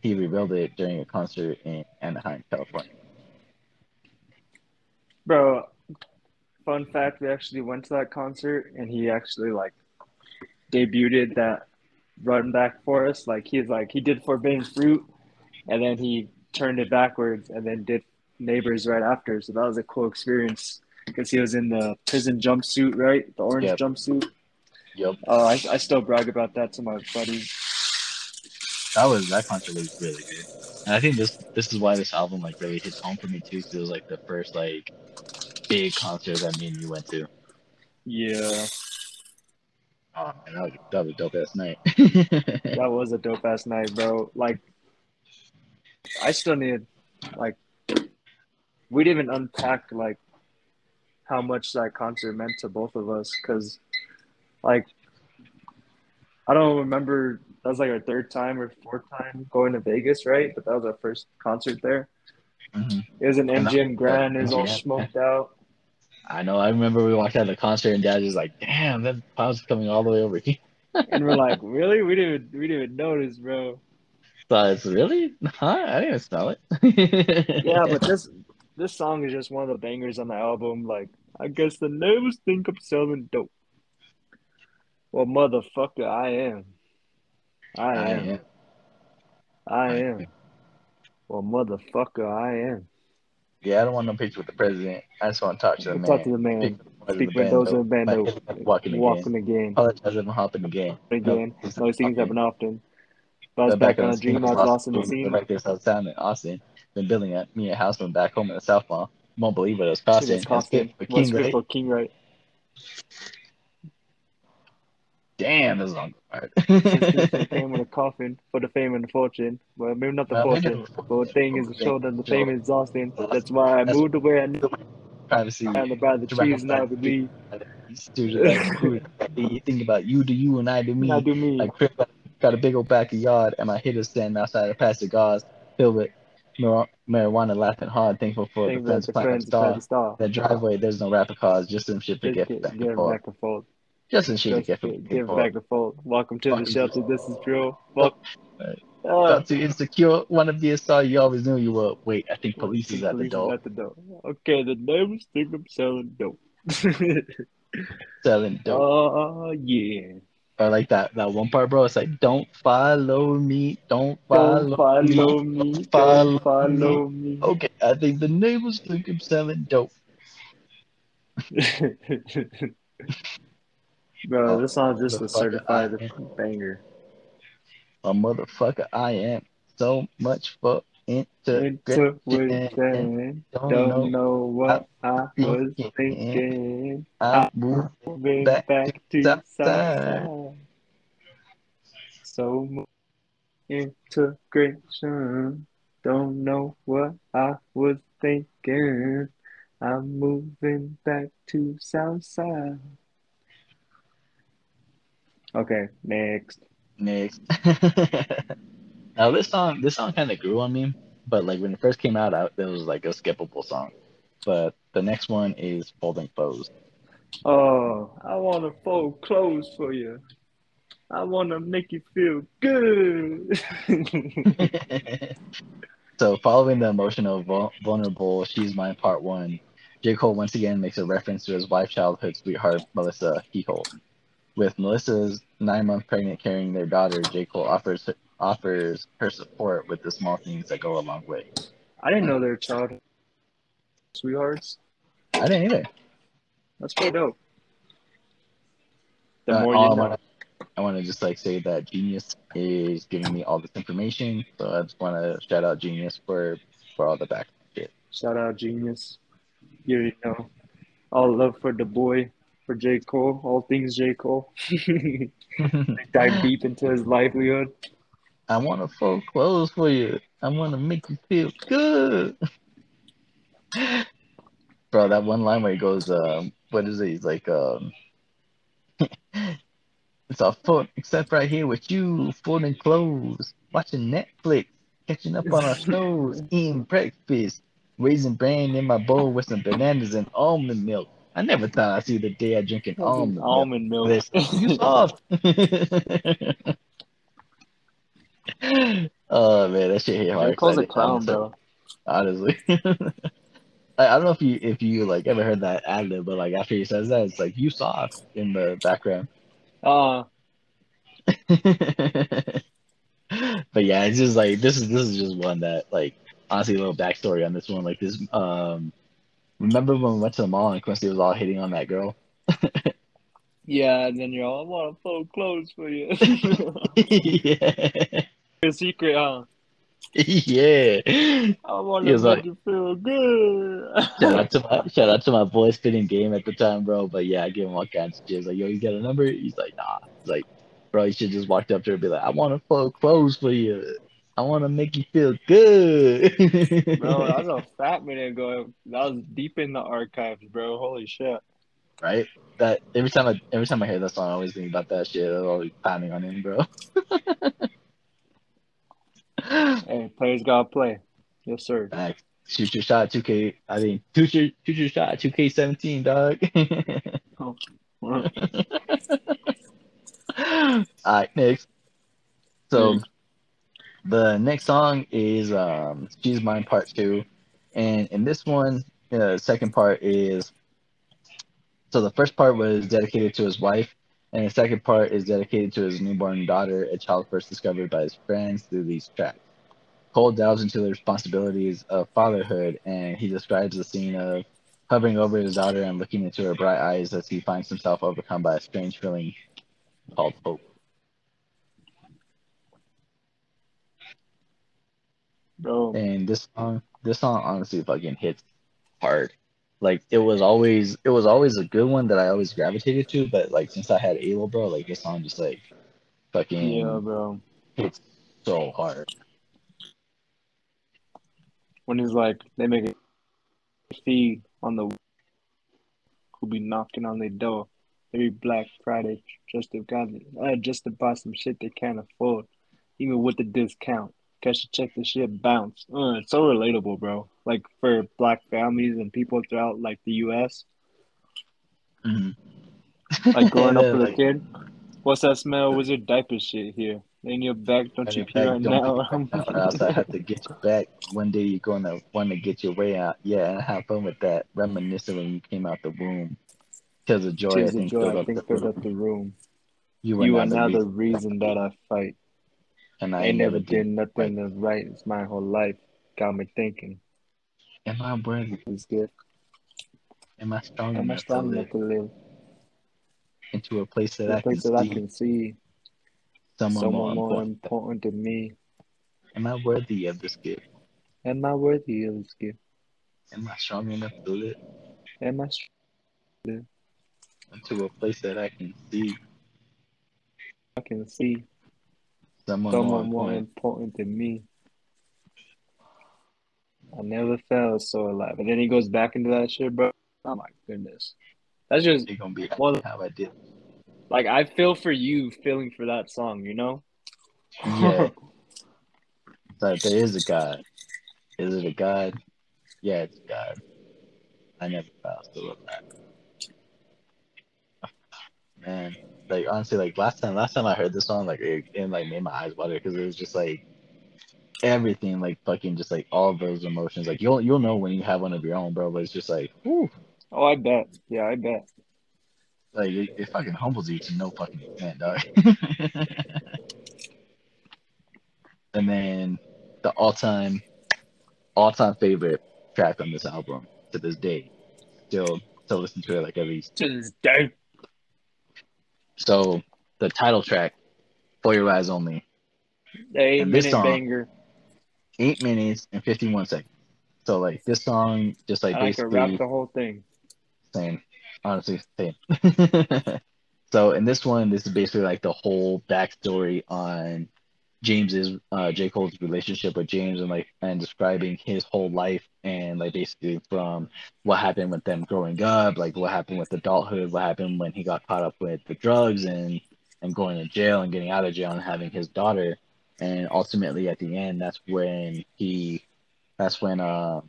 He revealed it during a concert in Anaheim, California. Bro, fun fact, we actually went to that concert and he actually like debuted that run back for us. Like he's like, he did Forbidden Fruit and then he turned it backwards and then did Neighbors right after. So that was a cool experience. Because he was in the prison jumpsuit, right? The orange yep. jumpsuit. Yep. Oh, uh, I, I still brag about that to my buddies. That was that concert was really good, and I think this this is why this album like really hits home for me too. Because it was like the first like big concert that me and you went to. Yeah. Oh man, that was, that was a dope ass night. That was a dope ass night, bro. Like, I still need like we didn't even unpack like. How much that concert meant to both of us, because like I don't remember, that was like our third time or fourth time going to Vegas, right? But that was our first concert there. Mm-hmm. It was an M G M Grand, it was all smoked out. I know, I remember we walked out of the concert and Dad was like, damn, that cloud's coming all the way over here. And we're like, really? We didn't we didn't even notice, bro. But it's really? Huh? I didn't even smell it. Yeah, but this this song is just one of the bangers on the album. Like, I guess the neighbors think I'm selling dope. Well, motherfucker, I am. I, I am. am. I am. Well, motherfucker, I am. Yeah, I don't want no picture with the president. I just want to talk to the man. Talk to the man. Speak with those in the band. Those the band walking again. Walking again. Apologize if I'm hopping again. Again. Nope. Those things happen often. Buzz back, back on a dream. I was lost in the scene. Back there, South Town in Austin. Been building at me a house from back home in the South Mall. Won't believe what it was costing. It's costing. It's King, right? For King, right? Damn, this is on card. Fame in a coffin for the fame and the fortune. Well, maybe not the well, fortune. But the thing is the children, the fame is exhausting. That's why I That's moved away. I knew privacy. I'm about the trees now to be. You think about you, do you, and I do me. I do me. Like, got a big old backyard, and my hitters standing outside a pack of cigars filled with mar- marijuana, laughing hard, thankful for the friends, playing star. star. That driveway, there's no rapid cars, just some shit to get back and forth. Just some shit to get back and forth. Get back and forth. Welcome to the shelter. This is real. Fuck. Thought to insecure, want to be a star, you always knew you were. Wait, I think police is at the door. At the door. Okay, the neighbors think I'm selling dope. Selling dope. Oh, uh, yeah. Or like that that one part, bro. It's like, don't follow me, don't follow, don't follow me, me, don't follow, follow me. me. Okay, I think the neighbors think I'm selling dope. Bro, this song just was certified a banger. A motherfucker, I am so much for integration. Don't, don't know what I was thinking. thinking. I'm moving back, back to the side. So much integration. Don't know what I was thinking. I'm moving back to South Side. Okay, next. Next. Now this song, this song kind of grew on me, but like when it first came out, I, it was like a skippable song. But the next one is Folding Foes. Oh, I wanna fold clothes for you. I wanna make you feel good. So following the emotional vul- vulnerable, She's Mine Part One, J. Cole once again makes a reference to his wife's childhood sweetheart, Melissa Hehold. With Melissa's nine-month pregnant carrying their daughter, J. Cole offers her, offers her support with the small things that go a long way. I didn't know their childhood sweethearts. I didn't either. That's pretty dope. The uh, more you know. I wanna, I want to just like say that Genius is giving me all this information, so I just want to shout out Genius for, for all the back shit. Shout out Genius. You know, all love for the boy. For J. Cole, all things J. Cole. Dive deep into his livelihood. I want to fold clothes for you. I want to make you feel good. Bro, that one line where he goes, um, what is it? He's like, um, it's all foot, except right here with you, folding clothes, watching Netflix, catching up on our shows, eating breakfast, raising bran in my bowl with some bananas and almond milk. I never thought I'd see the day I drink an almond milk. Almond milk. This you soft. Oh man, that shit hit hard. It calls a clown, bro. Honestly, I, I don't know if you if you like ever heard that ad-lib, but like after he says that, it's like you soft in the background. Uh But yeah, it's just like this is this is just one that like honestly a little backstory on this one like this um. Remember when we went to the mall and Quincy was all hitting on that girl? Yeah, and then you're all, I want to fold clothes for you. Yeah. Your secret, huh? Yeah. I want to make like, you feel good. shout, out to my, shout out to my boy spitting game at the time, bro. But yeah, I give him all kinds of shit. Like, yo, you got a number? He's like, nah. He's like, bro, you should just walked up to her and be like, I want to fold clothes for you. I want to make you feel good. Bro, that was a fat minute ago. That was deep in the archives, bro. Holy shit. Right? That every time I every time I hear that song, I always think about that shit. I was always pounding on him, bro. Hey, players gotta play. Yes, sir. Back. Shoot your shot, two K. I mean, shoot your, shoot your shot, two K seventeen, dog. Oh, all right, next. So. Next. The next song is um, She's Mine Part two. And in this one, the uh, second part is... So the first part was dedicated to his wife. And the second part is dedicated to his newborn daughter, a child first discovered by his friends through these tracks. Cole delves into the responsibilities of fatherhood, and he describes the scene of hovering over his daughter and looking into her bright eyes as he finds himself overcome by a strange feeling called hope. Bro. And this song, this song honestly fucking hits hard. Like it was always, it was always a good one that I always gravitated to. But like since I had Abel, bro, like this song just like fucking yeah, bro, hits so hard. When he's like, they make a fee on the who be knocking on their door. every Black Friday just to uh, just to buy some shit they can't afford, even with the discount. Cause you check the shit bounce. Uh, it's so relatable, bro. Like for Black families and people throughout like the U S Mm-hmm. Like growing yeah, up with like, a kid. What's that smell? Was your diaper shit here? In your back, don't you pee right now? I have to get you back. One day you're gonna want to get your way out. Yeah, and have fun with that. Reminiscing when you came out the womb. Tears of joy, Tears I think, joy, I think filled up the room. You, you are now the reason that I fight. And I ain't never did nothing that's right. It's my whole life. Got me thinking. Am I worthy of this gift? Am I strong Am enough, I strong to, enough live? to live? Into a place that, a I, place can that I can see. Someone, Someone more, more important than me. Am I worthy of this gift? Am I worthy of this gift? Am I strong enough to live? Am I strong enough to live? Into a place that I can see. I can see. Someone, Someone more, more important than me. I never felt so alive. And then he goes back into that shit, bro. Oh my goodness. That's just gonna be one, how I did. Like, I feel for you feeling for that song, you know? Yeah. Like, there is a God. Is it a God? Yeah, it's a God. I never felt so alive. Man. Like, honestly, like, last time last time I heard this song, like, it, it like, made my eyes water because it was just, like, everything, like, fucking just, like, all those emotions. Like, you'll you'll know when you have one of your own, bro, but it's just, like, whew. Oh, I bet. Yeah, I bet. Like, it, it fucking humbles you to no fucking extent, dog. And then the all-time, all-time favorite track on this album to this day. Still, still listen to it, like, at least. To this day. So, the title track, For Your Eyes Only. The eight-minute banger. Eight minutes and fifty-one seconds. So, like, this song just, like, I basically... I could rap the whole thing. Same. Honestly, same. So, in this one, this is basically, like, the whole backstory on James's, uh, J. Cole's relationship with James and, like, and describing his whole life and, like, basically from what happened with them growing up, like, what happened with adulthood, what happened when he got caught up with the drugs and, and going to jail and getting out of jail and having his daughter. And ultimately, at the end, that's when he... That's when uh,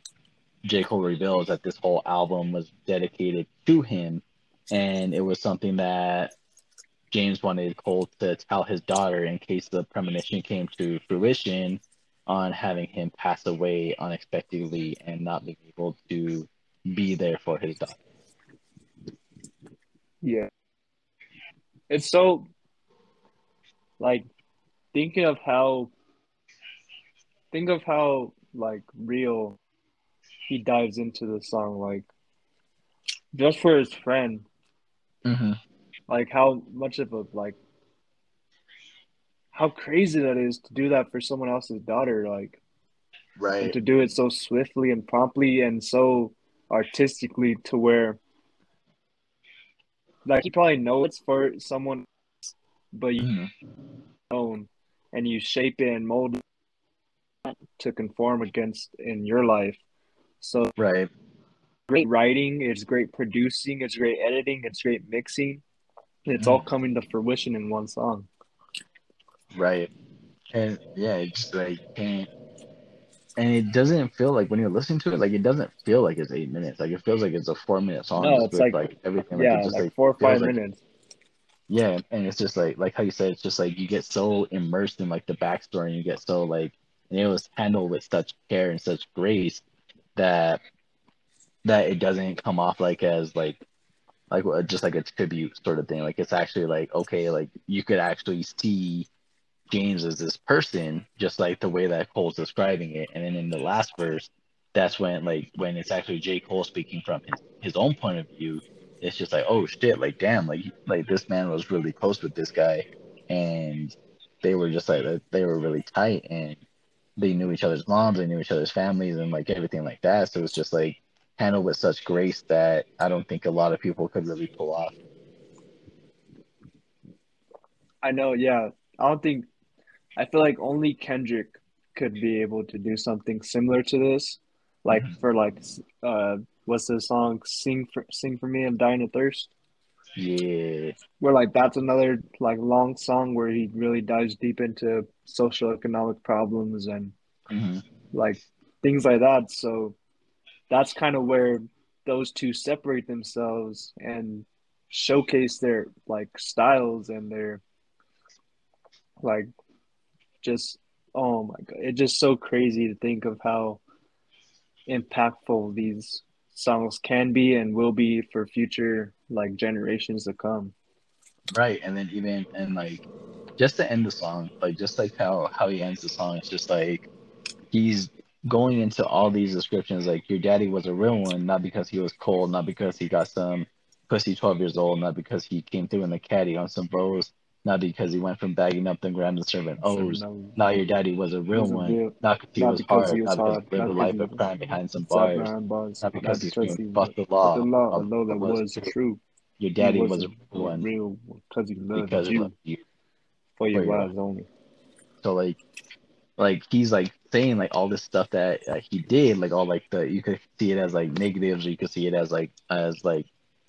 J. Cole reveals that this whole album was dedicated to him, and it was something that James wanted Cole to tell his daughter in case the premonition came to fruition on having him pass away unexpectedly and not being able to be there for his daughter. Yeah. It's so, like, thinking of how, think of how, like, real he dives into the song, like, just for his friend. Mm-hmm. Like, how much of a, like, how crazy that is to do that for someone else's daughter, like, right, and to do it so swiftly and promptly and so artistically to where, like, you probably know it's for someone else, but you mm-hmm. own and you shape it and mold it to conform against in your life. So right, great writing, it's great producing, it's great editing, it's great mixing, it's mm-hmm. all coming to fruition in one song, right? And yeah, it's like, and, and it doesn't feel like when you're listening to it, like, it doesn't feel like it's eight minutes, like, it feels like it's a four minute song. No, it's like, like everything, yeah, like, it's just like, like four or five minutes, like, yeah, and it's just like, like how you said, it's just like you get so immersed in, like, the backstory, and you get so, like, and it was handled with such care and such grace that that it doesn't come off like as like like just like a tribute sort of thing. Like, it's actually like, okay, like, you could actually see James as this person, just like the way that Cole's describing it. And then in the last verse, that's when, like, when it's actually J. Cole speaking from his, his own point of view. It's just like, oh shit, like, damn, like like this man was really close with this guy, and they were just like, they were really tight, and they knew each other's moms, they knew each other's families, and, like, everything like that. So it's just, like, handled with such grace that I don't think a lot of people could really pull off. I know, yeah. I don't think... I feel like only Kendrick could be able to do something similar to this. Like, mm-hmm. for, like, uh, what's the song? Sing for, Sing for Me, I'm Dying of Thirst? Yeah. Where, like, that's another, like, long song where he really dives deep into socioeconomic problems and, mm-hmm. like, things like that. So that's kind of where those two separate themselves and showcase their, like, styles and their, like, just, oh, my God. It's just so crazy to think of how impactful these songs can be and will be for future, like, generations to come. Right. And then even, and, like, just to end the song, like, just, like, how, how he ends the song, it's just, like, he's going into all these descriptions, like, your daddy was a real one, not because he was cold, not because he got some pussy twelve years old, not because he came through in the caddy on some bros, not because he went from bagging up and grabbing the servant O's. No. Not your daddy was a real was one. A real, not because he was because hard. He was not hard, because he lived a life of crime behind some bars. bars. Not because, because he fucked the law. The law, although that was true. true. Your daddy was a real one. Real because he loved because you. Loved you. For, for your, your eyes life. only. So like, like he's like saying like all this stuff that uh, he did. Like all like the you could see it as like negatives, or you could see it as like as like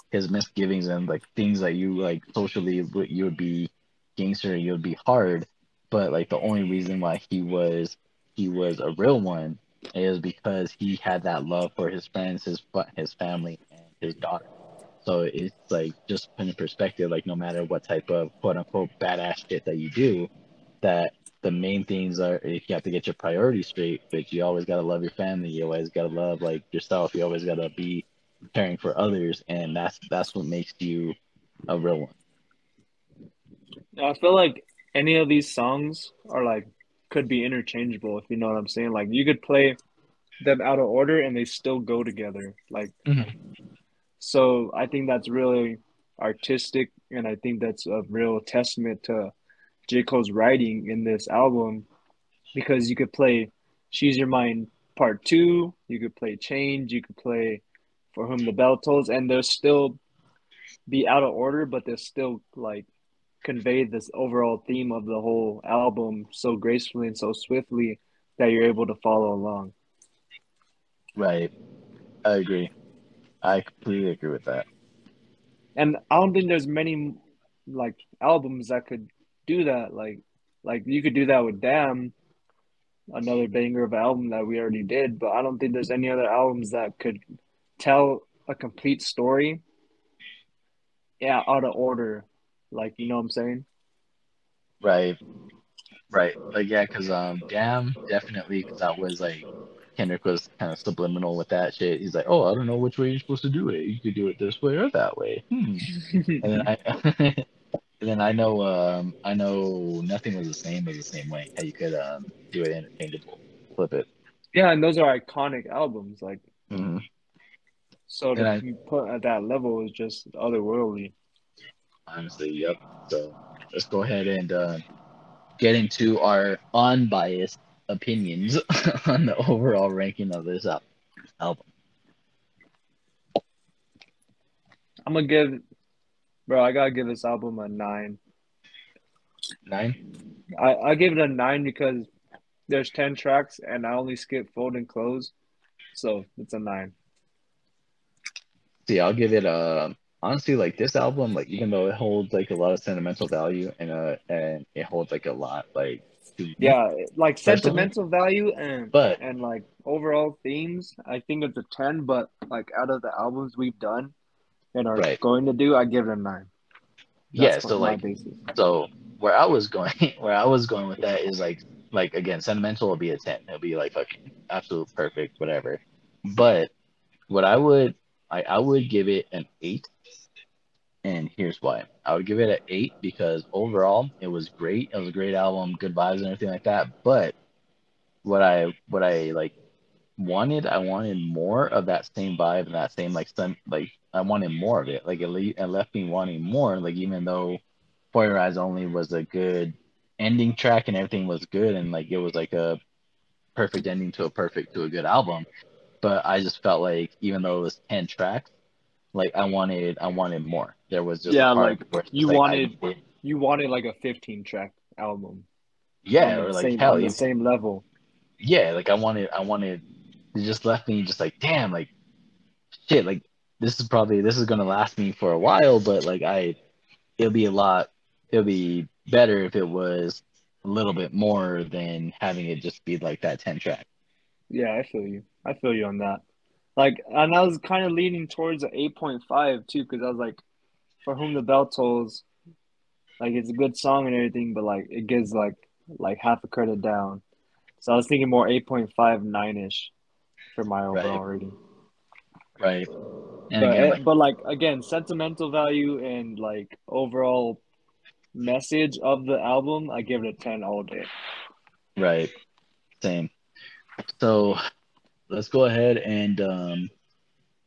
his misgivings and like things that you like socially you would be. Gangster, you'll be hard, but like the only reason why he was he was a real one is because he had that love for his friends, his his family, and his daughter. So it's like just put in perspective, like no matter what type of quote unquote badass shit that you do, that the main things are if you have to get your priorities straight, but you always gotta love your family, you always gotta love like yourself, you always gotta be caring for others, and that's that's what makes you a real one. I feel like any of these songs are like could be interchangeable, if you know what I'm saying. Like you could play them out of order and they still go together. Like, mm-hmm. so I think that's really artistic, and I think that's a real testament to J. Cole's writing in this album, because you could play "She's Your Mind" Part Two, you could play "Change," you could play "For Whom the Bell Tolls," and they'll still be out of order, but they're still like. Conveyed this overall theme of the whole album so gracefully and so swiftly that you're able to follow along. Right. I agree. I completely agree with that. And I don't think there's many like albums that could do that. Like, like you could do that with Damn, another banger of an album that we already did, but I don't think there's any other albums that could tell a complete story. Yeah. Out of order. Like, you know what I'm saying? Right. Right. Like, yeah, because um, Damn, definitely, because that was, like, Kendrick was kind of subliminal with that shit. He's like, oh, I don't know which way you're supposed to do it. You could do it this way or that way. Hmm. and then I and then I know um, I know Nothing Was the Same was the same way. How you could um, do it interchangeable. Flip it. Yeah, and those are iconic albums. Like, mm-hmm. So to be put at that level is just otherworldly. Honestly, yep. So let's go ahead and uh, get into our unbiased opinions on the overall ranking of this album. I'm gonna give, bro. I gotta give this album a nine. Nine? I I give it a nine because there's ten tracks and I only skip Fold and Close, so it's a nine. See, I'll give it a. Honestly, like this album, like even though it holds like a lot of sentimental value and uh and it holds like a lot like yeah like sentimental value and but and like overall themes, I think it's a ten. But like out of the albums we've done and are right. going to do, I give it a nine. That's yeah, so like basis. so where I was going, where I was going with that is like like again, sentimental will be a ten. It'll be like fucking absolute perfect, whatever. But what I would I I would give it an eight. And here's why. I would give it an eight because overall it was great. It was a great album, good vibes and everything like that. But what I what I like wanted, I wanted more of that same vibe and that same like some, like I wanted more of it. Like it, le- it left me wanting more. Like even though For Your Eyes Only was a good ending track and everything was good and like it was like a perfect ending to a perfect to a good album. But I just felt like even though it was ten tracks, like I wanted, I wanted more. There was just yeah, like you like, wanted, you wanted like a fifteen track album. Yeah, or like same, hell, the same level. Yeah, like I wanted, I wanted. It just left me just like damn, like shit, like this is probably, this is going to last me for a while, but like I, it'll be a lot, it'll be better if it was a little bit more than having it just be like that ten track. Yeah, I feel you. I feel you on that. Like, and I was kind of leaning towards an eight point five too, because I was like, For Whom the Bell Tolls, like, it's a good song and everything, but like it gives like like half a credit down. So I was thinking more eight point five, nine-ish for my overall right. rating. Right. And but, again, like, but like again, sentimental value and like overall message of the album, I give it a ten all day. Right. Same. So let's go ahead and um,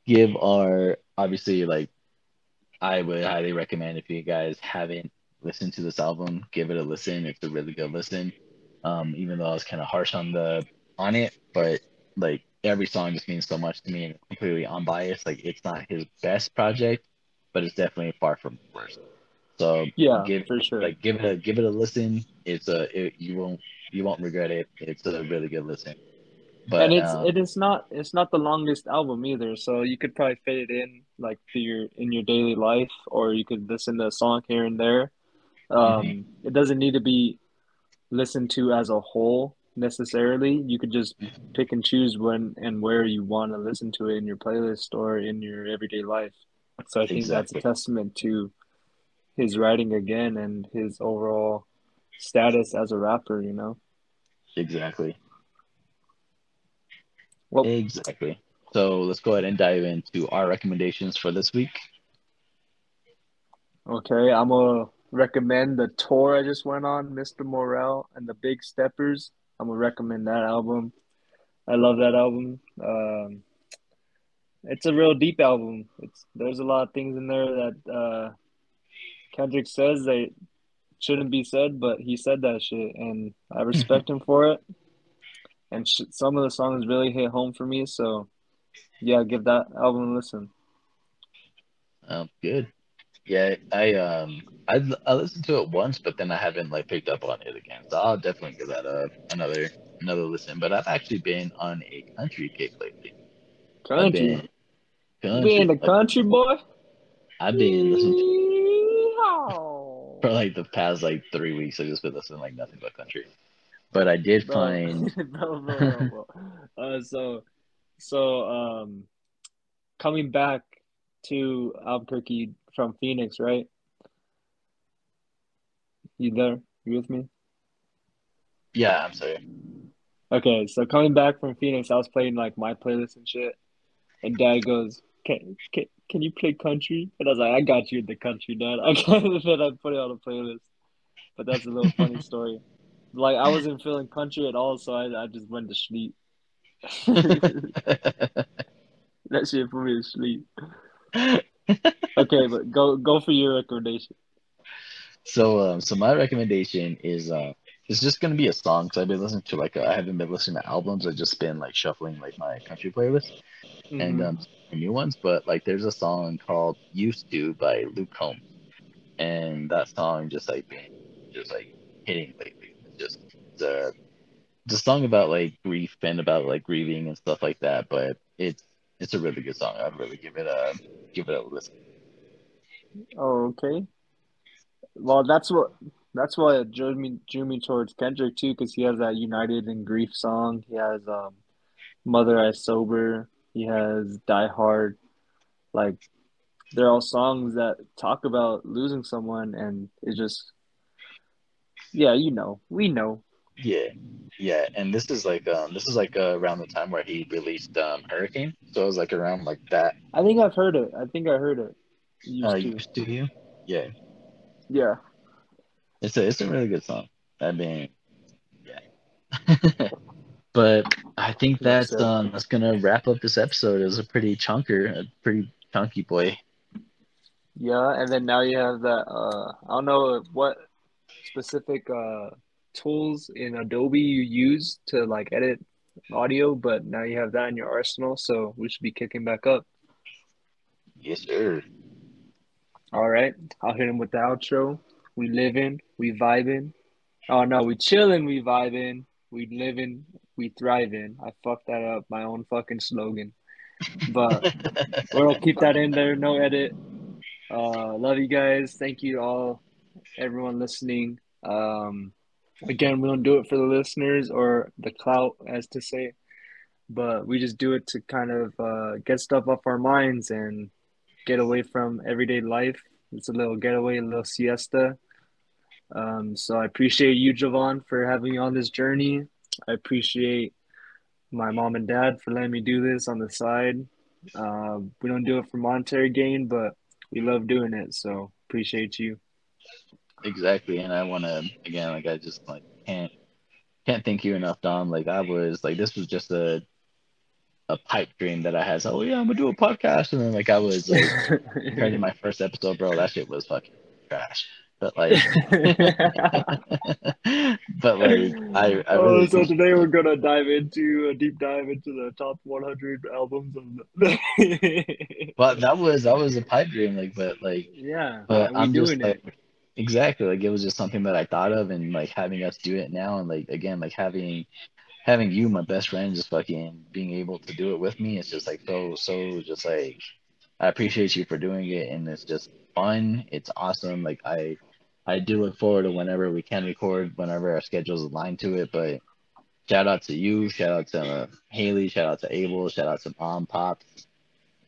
give our, obviously, like, I would highly recommend if you guys haven't listened to this album, give it a listen. It's a really good listen. Um, even though I was kind of harsh on the on it, but like every song just means so much to me, and completely unbiased. Like, it's not his best project, but it's definitely far from worst. So yeah, give, for sure. Like give it a give it a listen. It's a it, you won't you won't regret it. It's a really good listen. But, and it's um, it is not it's not the longest album either, so you could probably fit it in like to your in your daily life, or you could listen to a song here and there. Um, mm-hmm. It doesn't need to be listened to as a whole necessarily. You could just pick and choose when and where you want to listen to it in your playlist or in your everyday life. So I think exactly. that's a testament to his writing again and his overall status as a rapper, you know? Exactly. Well, exactly. So let's go ahead and dive into our recommendations for this week. Okay, I'm going to recommend the tour I just went on, Mister Morale and the Big Steppers. I'm going to recommend that album. I love that album. Um, it's a real deep album. It's There's a lot of things in there that uh, Kendrick says that shouldn't be said, but he said that shit, and I respect him for it. And sh- some of the songs really hit home for me, so yeah, give that album a listen. Oh, good. Yeah, I um, I I listened to it once, but then I haven't like picked up on it again. So I'll definitely give that a another another listen. But I've actually been on a country kick lately. Country, been, country being a country boy. I've been listening to, for like the past like three weeks. I've just been listening like nothing but country. But I did bro, find bro, bro, bro, bro. Uh, so so um, coming back to Albuquerque from Phoenix, right? You there? You with me? Yeah, I'm sorry. Okay, so coming back from Phoenix, I was playing like my playlist and shit, and Dad goes, "Can can, can you play country?" And I was like, "I got you in the country, Dad." I then I put it on a playlist, but that's a little funny story. Like, I wasn't feeling country at all, so I I just went to sleep. That shit put me to sleep. Okay, but go go for your recommendation. So, um, so my recommendation is uh, it's just gonna be a song. Cause I've been listening to like I I haven't been listening to albums. I've just been like shuffling like my country playlist mm-hmm. and um new ones. But like there's a song called "Used To" by Luke Combs, and that song just like been just like hitting lately. Just the uh, the song about like grief and about like grieving and stuff like that. But it's it's a really good song. I'd really give it a give it a listen. Oh, okay. Well, that's what that's why it drew me drew me towards Kendrick too, because he has that "United in Grief" song. He has um, "Mother I Sober." He has "Die Hard." Like, they're all songs that talk about losing someone, and it's just, yeah, you know, we know. Yeah, yeah, and this is like um, this is like uh, around the time where he released um, Hurricane, so it was like around like that. I think I've heard it. I think I heard it. Used, uh, to. Used to you? Yeah. Yeah. It's a it's a really good song. I mean, yeah. But I think that's um that's gonna wrap up this episode. It was a pretty chunker, a pretty chunky boy. Yeah, and then now you have that. Uh, I don't know what specific uh. tools in Adobe you use to like edit audio, but now you have that in your arsenal, so we should be kicking back up. Yes, sir. All right, I'll hit him with the outro. We living, we vibing. Oh no, we chilling, we vibing. We living, we thriving. I fucked that up. My own fucking slogan. But we'll keep that in there, no edit. Uh, love you guys. Thank you all, everyone listening. Um, again, we don't do it for the listeners or the clout, as to say, but we just do it to kind of uh, get stuff off our minds and get away from everyday life. It's a little getaway, a little siesta. Um, so I appreciate you, Javon, for having me on this journey. I appreciate my mom and dad for letting me do this on the side. Uh, we don't do it for monetary gain, but we love doing it. So appreciate you. Exactly. And I want to, again, like, I just like can't, can't thank you enough, Dom. Like, I was like, this was just a, a pipe dream that I had. So, oh yeah, I'm gonna do a podcast. And then like, I was like, compared to my first episode, bro, that shit was fucking trash. But like, but like, I, I really oh, so think... today we're gonna dive into a deep dive into the top one hundred albums. Of the... But that was that was a pipe dream, like, but like, yeah, but I'm doing just, it like, exactly like it was just something that I thought of, and like having us do it now, and like again, like having having you, my best friend, just fucking being able to do it with me. It's just like so so just like I appreciate you for doing it, and it's just fun. It's awesome. Like I. I do look forward to whenever we can record, whenever our schedules align to it. But shout out to you, shout out to uh, Haley, shout out to Abel, shout out to Mom, Pop,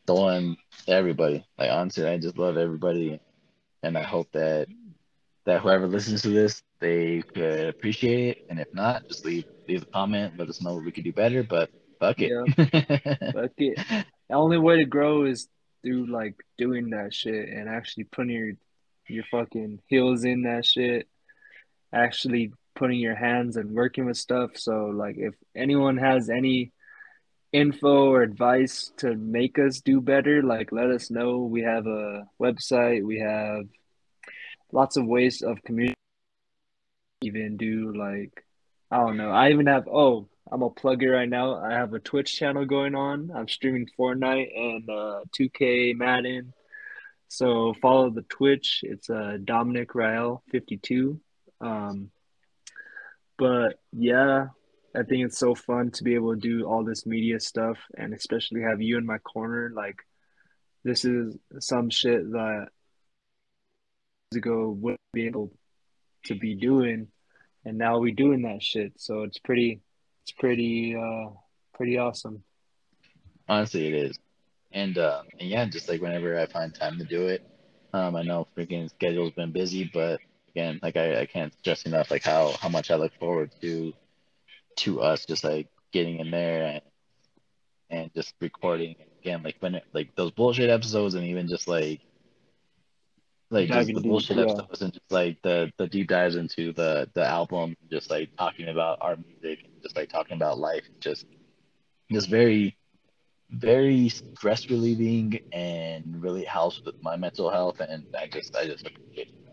Dawn, everybody. Like honestly, I just love everybody, and I hope that that whoever listens to this, they could appreciate it. And if not, just leave leave a comment, let us know what we could do better. But fuck it, yeah. Fuck it. The only way to grow is through like doing that shit and actually putting your your fucking heels in that shit, actually putting your hands and working with stuff. So like if anyone has any info or advice to make us do better, like let us know. We have a website, we have lots of ways of community, even do like, I don't know. I even have, oh, I'm a plugger right now. I have a Twitch channel going on. I'm streaming Fortnite and uh, two K Madden. So follow the Twitch. It's uh, Dominic Rael fifty-two. Um, but yeah, I think it's so fun to be able to do all this media stuff, and especially have you in my corner. Like, this is some shit that years ago wouldn't be able to be doing, and now we're doing that shit. So it's pretty, it's pretty, uh, pretty awesome. Honestly, it is. And, uh, and yeah, just like whenever I find time to do it, um, I know freaking schedule's been busy, but again, like I, I can't stress enough, like how, how much I look forward to, to us just like getting in there and, and just recording again, like when it, like those bullshit episodes, and even just like, like just the bullshit yeah. episodes, and just like the, the deep dives into the, the album, just like talking about our music, and just like talking about life, just, just very, very stress relieving, and really helps with my mental health, and I just I just appreciate it.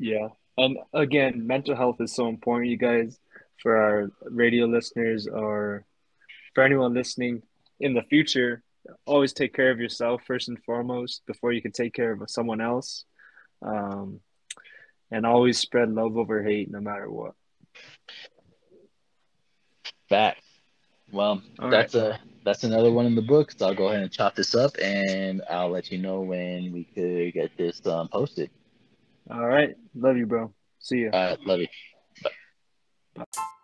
Yeah. And again, mental health is so important, you guys, for our radio listeners or for anyone listening in the future. Always take care of yourself first and foremost before you can take care of someone else. Um and always spread love over hate no matter what. Facts. Well, all that's right. a that's another one in the books. So I'll go ahead and chop this up, and I'll let you know when we could get this um, posted. All right, love you, bro. See you. All right, love you. Bye. Bye.